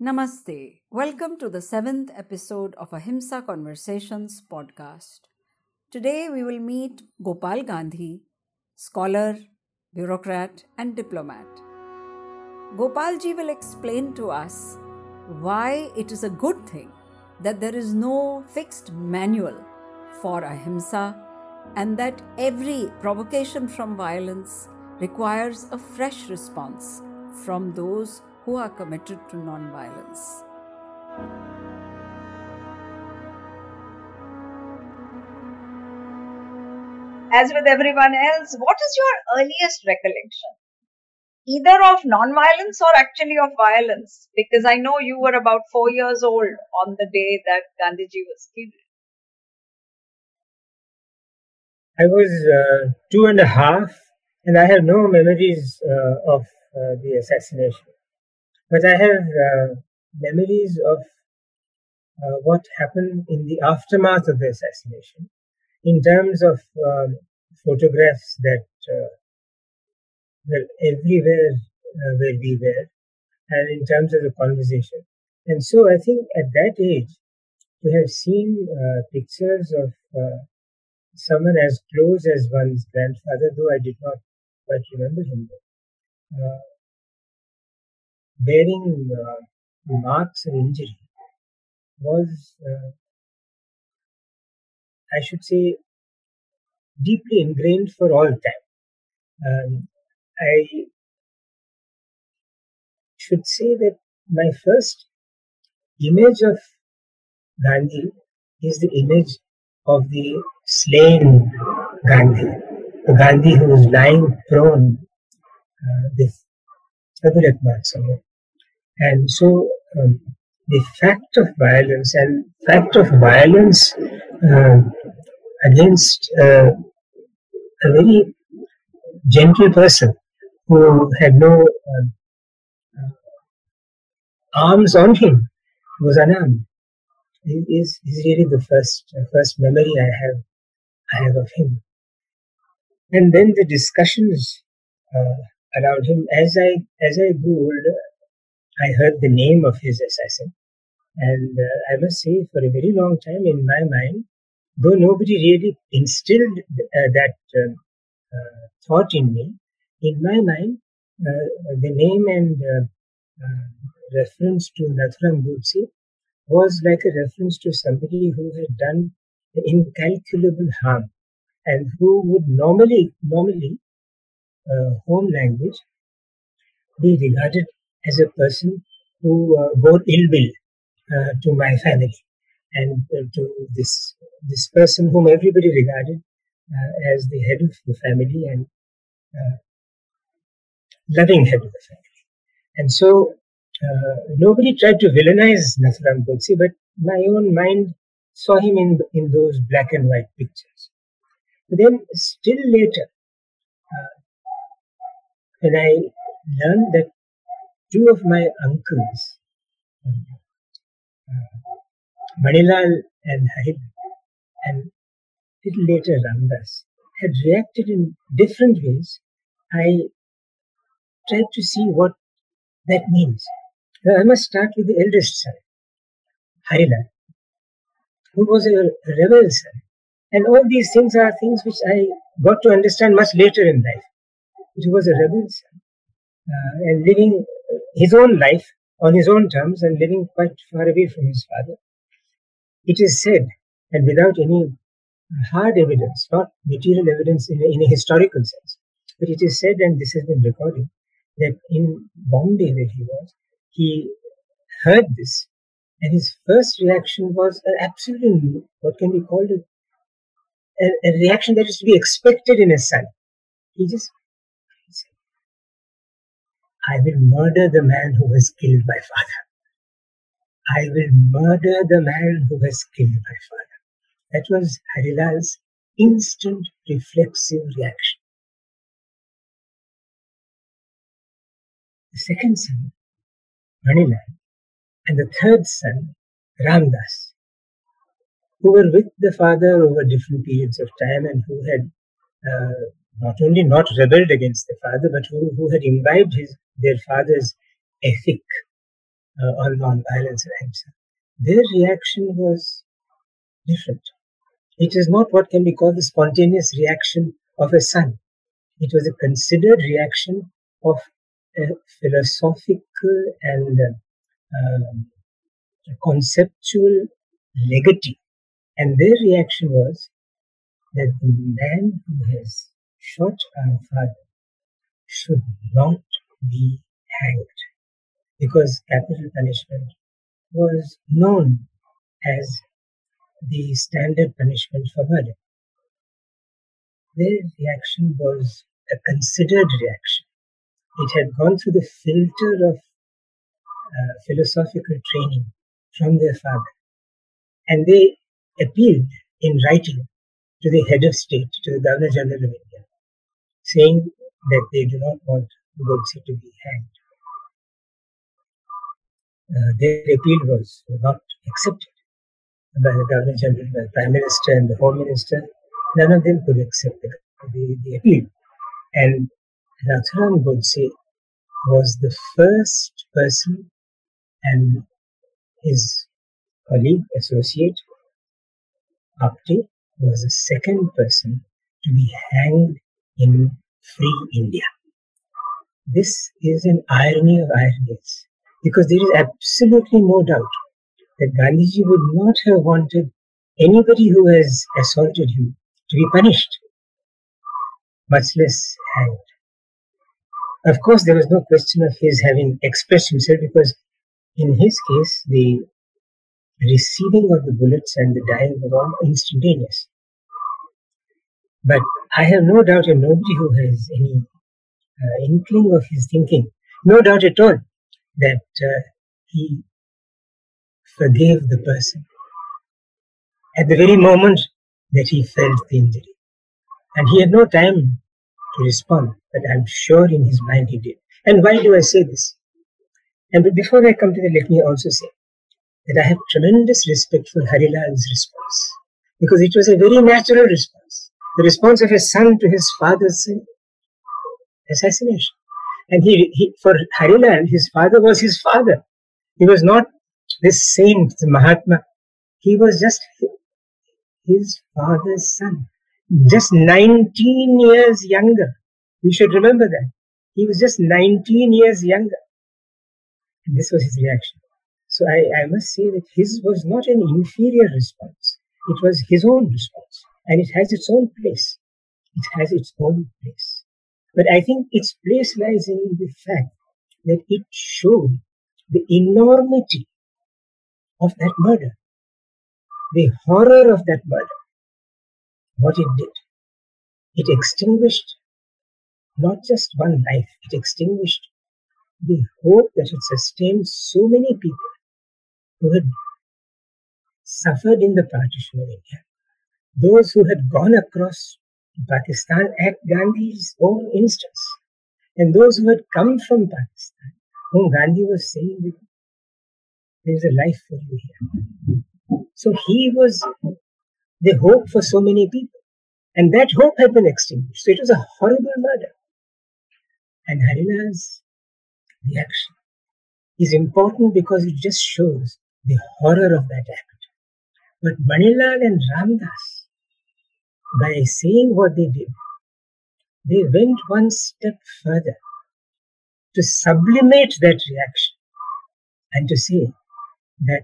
Namaste. Welcome to the 7th episode of Ahimsa Conversations podcast. Today we will meet Gopal Gandhi, scholar, bureaucrat and diplomat. Gopal ji will explain to us why it is a good thing that there is no fixed manual for Ahimsa and that every provocation from violence requires a fresh response from those who are committed to non-violence. As with everyone else, what is your earliest recollection? Either of non-violence or actually of violence? Because I know you were about 4 years old on the day that Gandhiji was killed. I was 2.5 and I have no memories of the assassination. But I have memories of what happened in the aftermath of the assassination in terms of photographs that everywhere where we were, and in terms of the conversation. And so I think at that age, to have seen pictures of someone as close as one's grandfather, though I did not quite remember him, bearing marks of injury was, I should say, deeply ingrained for all time. I should say that my first image of Gandhi is the image of the slain Gandhi, the Gandhi who was lying prone with a bullet marks on him. And so the fact of violence against a very gentle person who had no arms on him, was unarmed, is really the first memory I have of him. And then the discussions around him as I grew older. I heard the name of his assassin, and I must say, for a very long time in my mind, though nobody really instilled that thought in me, in my mind, the name and reference to Nathuram Godse was like a reference to somebody who had done incalculable harm, and who would normally, home language, be regarded as a person who bore ill will to my family and to this person whom everybody regarded as the head of the family and loving head of the family. And so nobody tried to villainize Nathuram Godse, but my own mind saw him in those black and white pictures. But then still later, when I learned that two of my uncles, Manilal and Harilal, and little later Ramdas, had reacted in different ways, I tried to see what that means. Now, I must start with the eldest son, Harilal, who was a rebel son. And all these things are things which I got to understand much later in life. He was a rebel son and living his own life on his own terms and living quite far away from his father. It is said, and without any hard evidence, not material evidence in a historical sense, but it is said, and this has been recorded, that in Bombay where he was, he heard this and his first reaction was absolutely what can be called a reaction that is to be expected in a son. He just said, "I will murder the man who has killed my father. I will murder the man who has killed my father." That was Harilal's instant reflexive reaction. The second son, Manilal, and the third son, Ramdas, who were with the father over different periods of time and who had not only not rebelled against the father, but who had imbibed their father's ethic or non-violence and ahimsa, their reaction was different. It is not what can be called the spontaneous reaction of a son. It was a considered reaction of a philosophical and conceptual legacy. And their reaction was that the man who has shot our father should not be hanged, because capital punishment was known as the standard punishment for murder. Their reaction was a considered reaction. It had gone through the filter of philosophical training from their father. And they appealed in writing to the head of state, to the Governor General of India, saying that they do not want Godse to be hanged. Their appeal was not accepted by the Governor General, by the Prime Minister and the Home Minister. None of them could accept the appeal. And Nathuram Godse was the first person, and his colleague, associate, Apte, was the second person to be hanged in free India. This is an irony of ironies, because there is absolutely no doubt that Gandhiji would not have wanted anybody who has assaulted him to be punished, much less hanged. Of course, there was no question of his having expressed himself, because in his case, the receiving of the bullets and the dying were all instantaneous. But I have no doubt, and nobody who has any inkling of his thinking, no doubt at all, that he forgave the person at the very moment that he felt the injury. And he had no time to respond, but I'm sure in his mind he did. And why do I say this? And but before I come to that, let me also say that I have tremendous respect for Harilal's response, because it was a very natural response. The response of his son to his father's assassination. And he for Harilal, his father was his father. He was not this saint, the Mahatma. He was just his father's son, just 19 years younger. We should remember that. He was just 19 years younger. And this was his reaction. So I must say that his was not an inferior response. It was his own response. And it has its own place. It has its own place. But I think its place lies in the fact that it showed the enormity of that murder, the horror of that murder, what it did. It extinguished not just one life, it extinguished the hope that had sustained so many people who had suffered in the partition of India. Those who had gone across Pakistan at Gandhi's own instance, and those who had come from Pakistan, whom Gandhi was saying that there is a life for you here. So he was the hope for so many people, and that hope had been extinguished. So it was a horrible murder. And Harilal's reaction is important because it just shows the horror of that act. But Manilal and Ramdas, by saying what they did, they went one step further to sublimate that reaction and to say that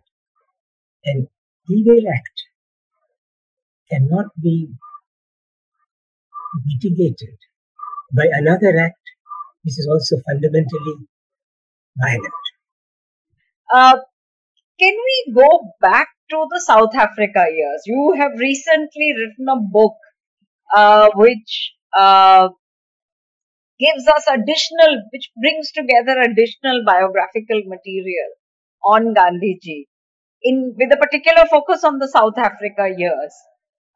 an evil act cannot be mitigated by another act which is also fundamentally violent. Can we go back to the South Africa years? You have recently written a book which gives us additional, which brings together additional biographical material on Gandhiji, with a particular focus on the South Africa years.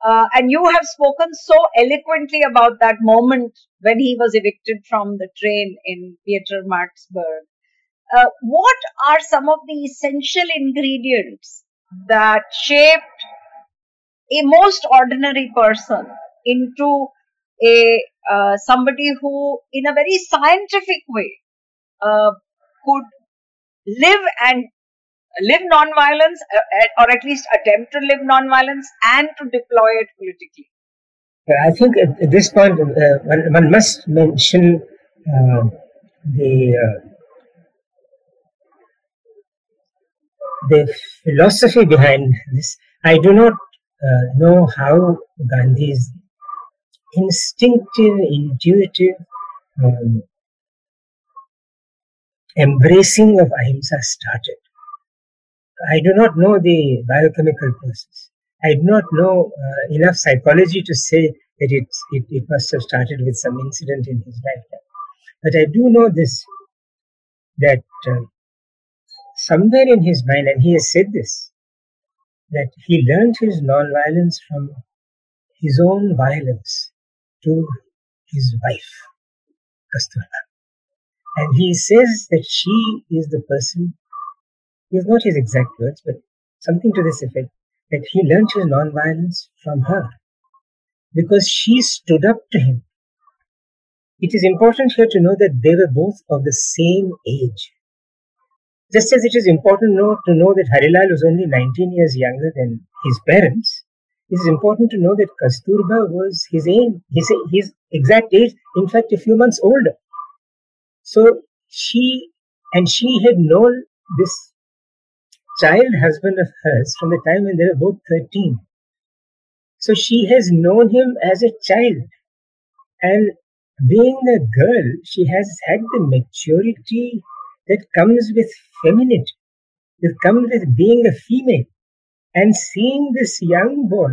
And you have spoken so eloquently about that moment when he was evicted from the train in Pietermaritzburg. What are some of the essential ingredients that shaped a most ordinary person into a somebody who, in a very scientific way, could live non-violence, or at least attempt to live non-violence, and to deploy it politically. I think at this point one must mention the philosophy behind this. I do not know how Gandhi's instinctive, intuitive embracing of Ahimsa started. I do not know the biochemical process. I do not know enough psychology to say that it must have started with some incident in his lifetime. But I do know this, that somewhere in his mind, and he has said this, that he learned his non-violence from his own violence to his wife, Kasturba. And he says that she is the person, is not his exact words, but something to this effect, that he learnt his non-violence from her because she stood up to him. It is important here to know that they were both of the same age. Just as it is important to know that Harilal was only 19 years younger than his parents, it is important to know that Kasturba was his exact age, in fact, a few months older. So she had known this child husband of hers from the time when they were both 13. So she has known him as a child. And being a girl, she has had the maturity that comes with femininity, that comes with being a female. And seeing this young boy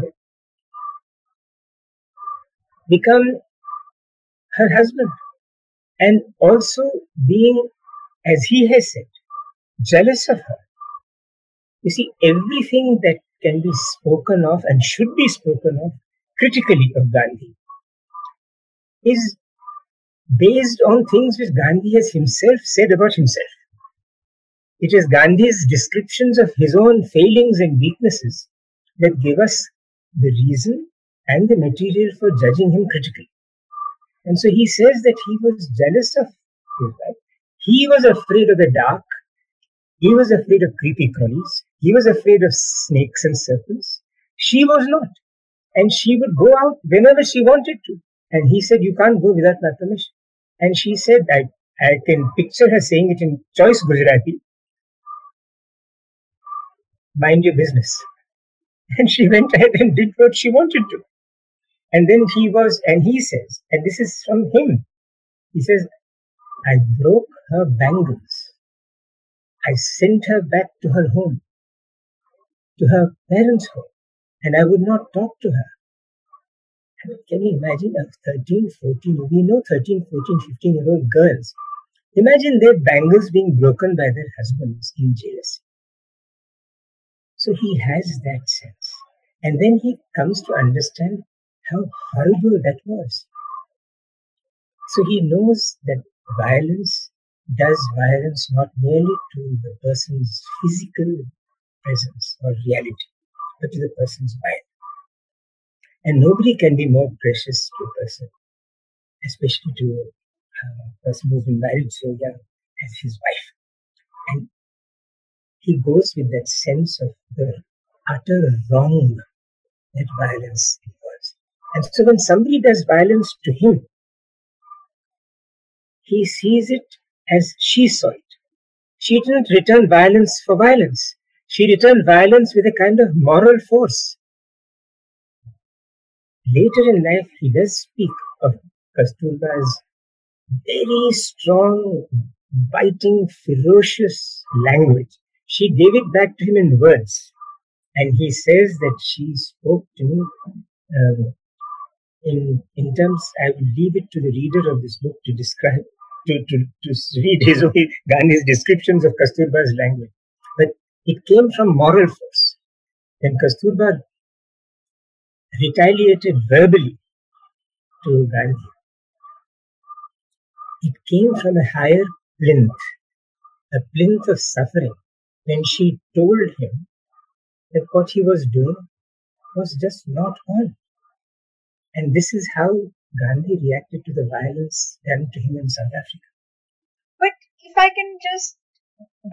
become her husband, and also being, as he has said, jealous of her. You see, everything that can be spoken of and should be spoken of critically of Gandhi is based on things which Gandhi has himself said about himself. It is Gandhi's descriptions of his own failings and weaknesses that give us the reason and the material for judging him critically. And so he says that he was jealous of his wife. He was afraid of the dark. He was afraid of creepy crawlies. He was afraid of snakes and serpents. She was not. And she would go out whenever she wanted to. And he said, you can't go without my permission. And she said, I can picture her saying it in choice Gujarati, mind your business. And she went ahead and did what she wanted to. And then he says, and this is from him, he says, I broke her bangles. I sent her back to her home, to her parents' home, and I would not talk to her. I mean, can you imagine a 13, 14, we know 13, 14, 15-year-old girls. Imagine their bangles being broken by their husbands in jealousy. So he has that sense. And then he comes to understand how horrible that was. So he knows that violence does violence not merely to the person's physical presence or reality, but to the person's mind. And nobody can be more precious to a person, especially to a person who's been married so young as his wife. And he goes with that sense of the utter wrong that violence involves. And so when somebody does violence to him, he sees it as she saw it. She didn't return violence for violence. She returned violence with a kind of moral force. Later in life, he does speak of Kasturba's very strong, biting, ferocious language. She gave it back to him in words. And he says that she spoke to me in terms, I will leave it to the reader of this book to describe. To read his own Gandhi's descriptions of Kasturba's language. But it came from moral force. Then Kasturba retaliated verbally to Gandhi. It came from a higher plinth, a plinth of suffering, when she told him that what he was doing was just not on. And this is how Gandhi reacted to the violence done to him in South Africa. But if I can just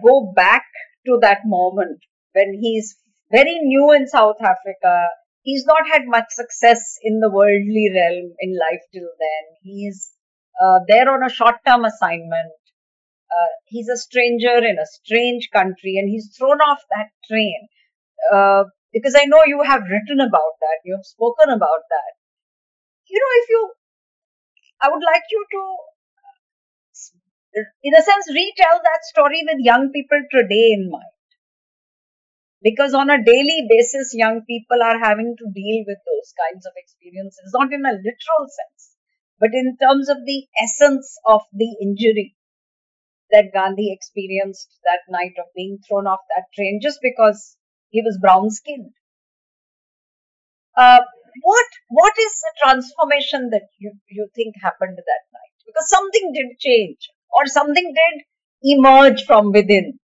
go back to that moment when he's very new in South Africa. He's not had much success in the worldly realm in life till then. He's there on a short-term assignment. He's a stranger in a strange country, and he's thrown off that train. Because I know you have written about that, you have spoken about that. You know, I would like you to, in a sense, retell that story with young people today in mind. Because on a daily basis, young people are having to deal with those kinds of experiences, not in a literal sense, but in terms of the essence of the injury that Gandhi experienced that night of being thrown off that train just because he was brown-skinned. What is the transformation that you think happened that night? Because something did change, or something did emerge from within.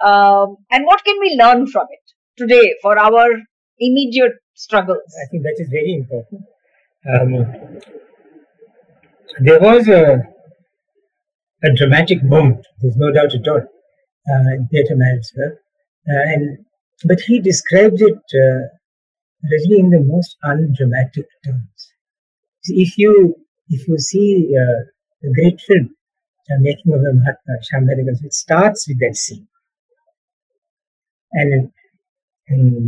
And what can we learn from it today for our immediate struggles? I think that is very important. There was a dramatic moment, there's no doubt at all, in Pietermaritzburg, but he described it really in the most undramatic terms. So if you see the great film, the making of the Mahatma, it starts with that scene. And in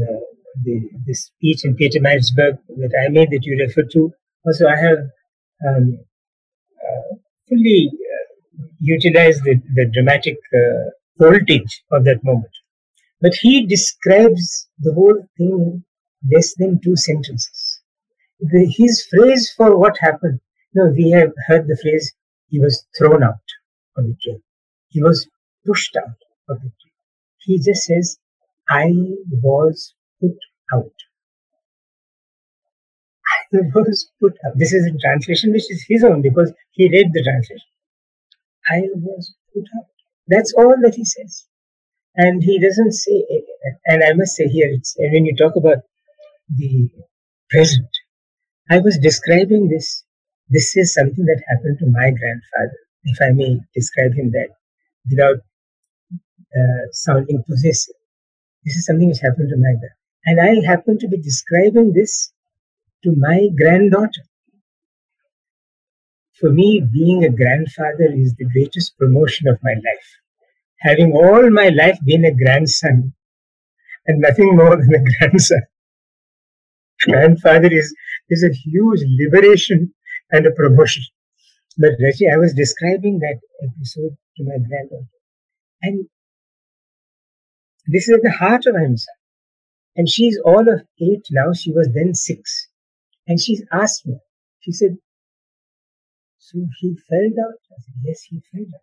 the speech in Pietermaritzburg that I made, that you referred to, also I have fully utilized the dramatic voltage of that moment. But he describes the whole thing in less than 2 sentences. His phrase for what happened, we have heard the phrase, he was thrown out of the train. He was pushed out of the train. He just says, I was put out. I was put out. This is a translation which is his own, because he read the translation. I was put out. That's all that he says. And he doesn't say, and I must say here, when you talk about the present, I was describing this. This is something that happened to my grandfather, if I may describe him that, without sounding possessive. This is something which happened to my grandfather. And I happen to be describing this to my granddaughter. For me, being a grandfather is the greatest promotion of my life. Having all my life been a grandson and nothing more than a grandson. Grandfather is a huge liberation and a promotion. But Raji, I was describing that episode to my granddaughter. And this is at the heart of Ahimsa. And she's all of 8 now, she was then 6. And she's asked me, she said, so he fell down? I said, yes, he fell down.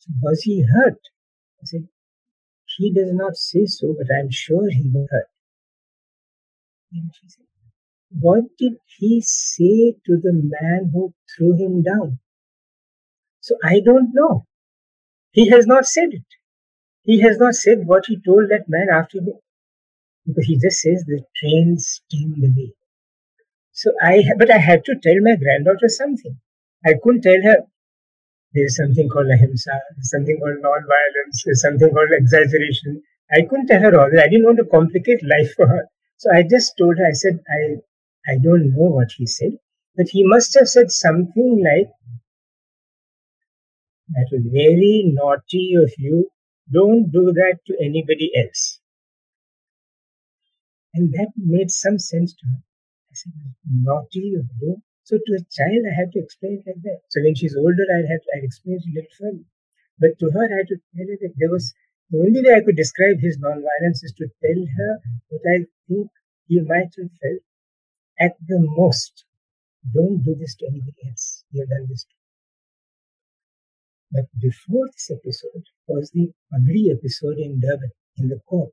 So was he hurt? I said, he does not say so, but I'm sure he was hurt. And she said, what did he say to the man who threw him down? So I don't know. He has not said it. He has not said what he told that man after that. Because he just says the train steamed away. So I had to tell my granddaughter something. I couldn't tell her, there's something called ahimsa, there's something called non-violence, there's something called exaggeration. I couldn't tell her all that. I didn't want to complicate life for her. So I just told her, I said, I don't know what he said, but he must have said something like, that was very naughty of you, don't do that to anybody else. And that made some sense to her. I said, naughty of you. So to a child, I had to explain it like that. So when she's older, I'd explain it a little further. But to her, I had to tell her that the only way I could describe his non-violence is to tell her what I think he might have felt. At the most, don't do this to anybody else. You have done this to. But before this episode was the only episode in Durban, in the court,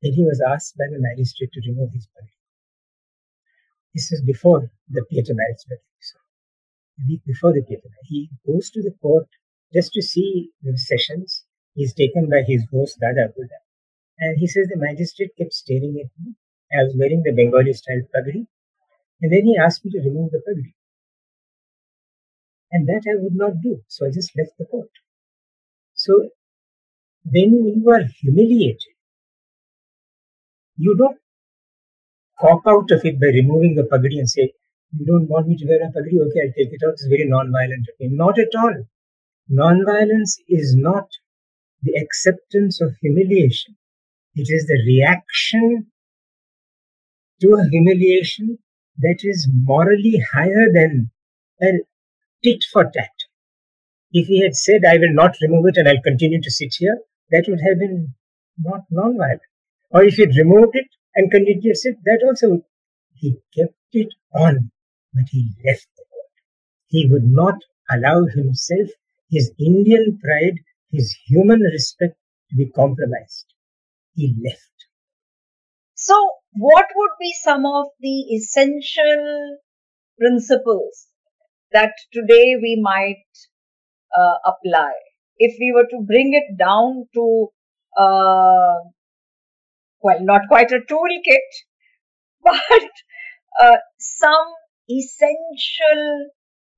when he was asked by the magistrate to remove his body. This is before the Pietermaritzburg episode. The week before the Pietermaritzburg, he goes to the court just to see the sessions. He's taken by his host, Dada Gul'dan. And he says, the magistrate kept staring at me. I was wearing the Bengali style pagadi. And then he asked me to remove the pagadi. And that I would not do. So I just left the court. So Then you are humiliated. You don't cop out of it by removing the pagadi and say, you don't want me to wear a pagadi, okay, I'll take it out. It's very non-violent. Not at all. Non-violence is not the acceptance of humiliation. It is the reaction to a humiliation that is morally higher than a tit for tat. If he had said, I will not remove it and I'll continue to sit here, that would have been not non-violent. Or if he had removed it and continued to sit, that also would. He kept it on, but he left the court. He would not allow himself, his Indian pride, his human respect to be compromised. He left. So, what would be some of the essential principles that today we might apply if we were to bring it down to, well, not quite a toolkit, but some essential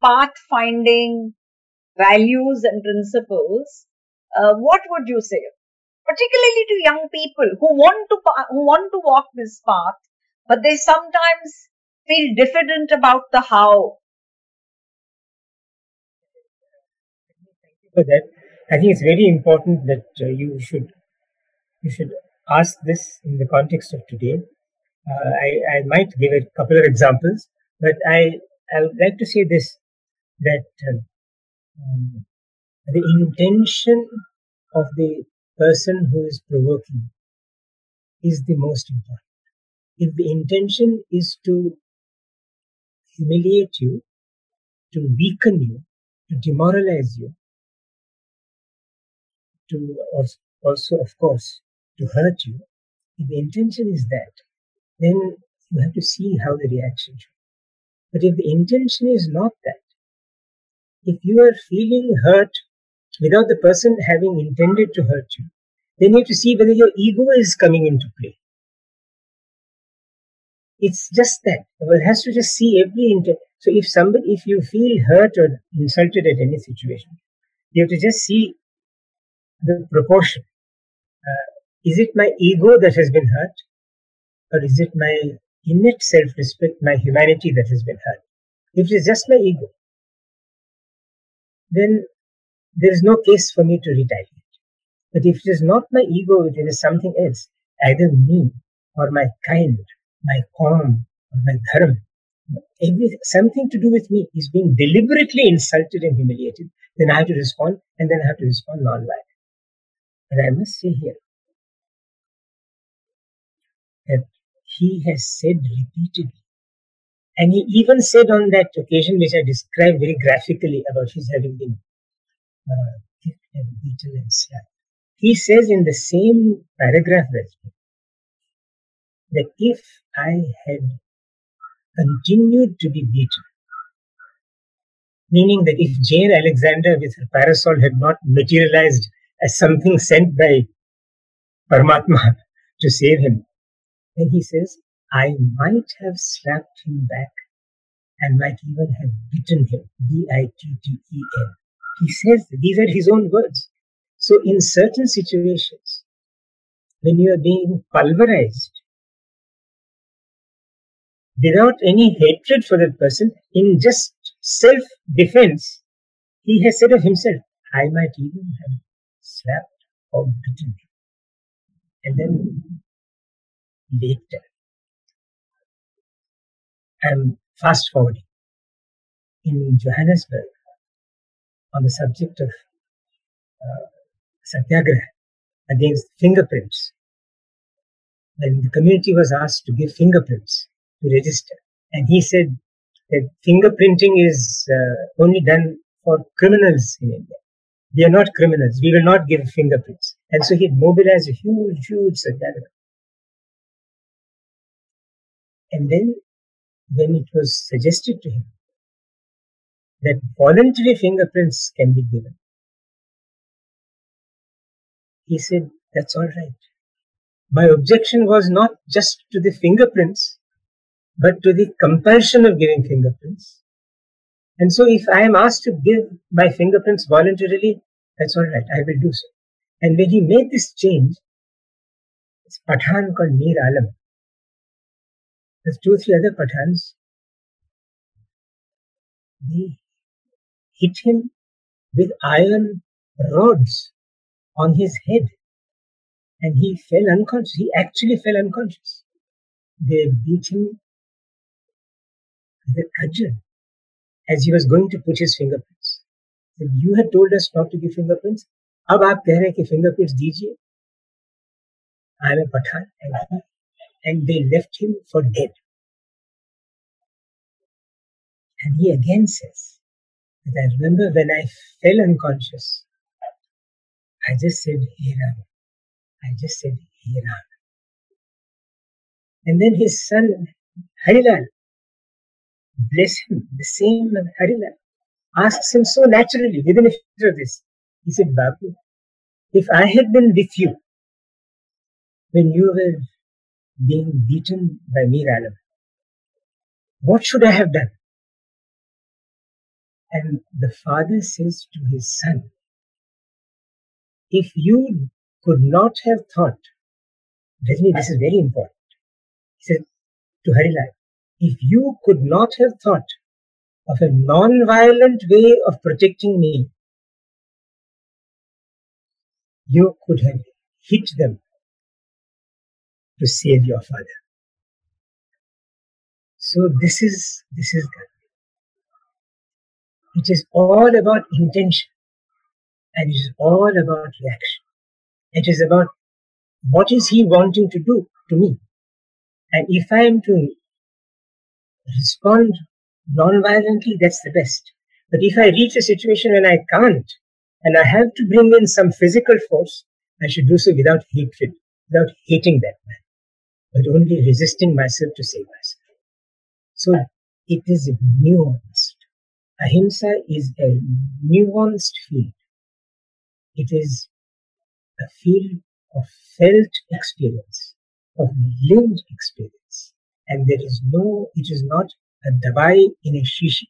path-finding values and principles? What would you say, particularly to young people who want to walk this path, but they sometimes feel diffident about the how? For that, I think it's very important that you should ask this in the context of today. I might give a couple of examples, but I would like to say this, that the intention of the person who is provoking is the most important. If the intention is to humiliate you, to weaken you, to demoralize you, to also, of course, to hurt you, if the intention is that, then you have to see how the reaction should be. But if the intention is not that, if you are feeling hurt without the person having intended to hurt you, then you have to see whether your ego is coming into play. It's just that. One has to just see every intent. So if you feel hurt or insulted at any situation, you have to just see the proportion. Is it my ego that has been hurt? Or is it my innate self-respect, my humanity that has been hurt? If it is just my ego, then there is no case for me to retaliate. But if it is not my ego, it is something else, either me or my kind, my calm, or my dharma, something to do with me is being deliberately insulted and humiliated, then I have to respond, and then I have to respond non-violently. And I must say here that he has said repeatedly, and he even said on that occasion, which I described very graphically about his having been kicked and beaten and slapped. He says in the same paragraph that if I had continued to be beaten, meaning that if Jane Alexander with her parasol had not materialized as something sent by Paramatma to save him, then he says, I might have slapped him back and might even have bitten him. B-I-T-T-E-N. He says, these are his own words. So in certain situations, when you are being pulverized, without any hatred for that person, in just self-defense, he has said of himself, I might even have slapped or bitten him. And then later, I'm fast forwarding, in Johannesburg, on the subject of Satyagraha against fingerprints, when the community was asked to give fingerprints to register, and he said that fingerprinting is only done for criminals in India. We are not criminals. We will not give fingerprints. And so he mobilized a huge, huge Satyagraha. And then, when it was suggested to him that voluntary fingerprints can be given, he said, that's all right. My objection was not just to the fingerprints, but to the compulsion of giving fingerprints. And so if I am asked to give my fingerprints voluntarily, that's all right, I will do so. And when he made this change, this Pathan called Mir Alam, there's 2 or 3 other Pathans, they hit him with iron rods on his head and he fell unconscious. He actually fell unconscious. They beat him with a cudgel as he was going to put his fingerprints. So you had told us not to give fingerprints. अब आप कह रहे हैं कि fingerprints दीजिए. I am a Pathan and they left him for dead. And he again says that I remember when I fell unconscious, I just said, Hey Ram. I just said, Hey Ram. And then his son, Harilal, bless him, the same Harilal, asks him so naturally, within a few of this, he said, Babu, if I had been with you when you were being beaten by Mir Alam, what should I have done? And the father says to his son, if you could not have thought, Rajni, this is very important. He said to Harilal, if you could not have thought of a non-violent way of protecting me, you could have hit them to save your father. So this is Gandhi. It is all about intention and it is all about reaction. It is about what is he wanting to do to me. And if I am to respond non-violently, that's the best. But if I reach a situation when I can't, and I have to bring in some physical force, I should do so without hatred, without hating that man, but only resisting myself to save myself. So it is nuanced. Ahimsa is a nuanced field. It is a field of felt experience, of lived experience. And there is no, it is not a dawai in a shishi.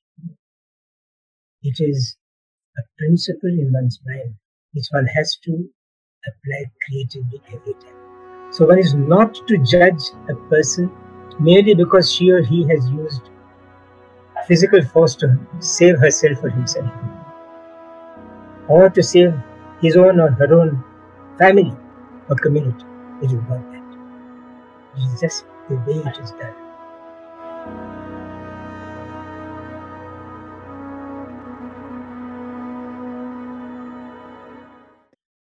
It is a principle in one's mind, which one has to apply creatively every time. So one is not to judge a person merely because she or he has used physical force to save herself or himself, or to save his own or her own family or community. It is not that. It is just the way it is done.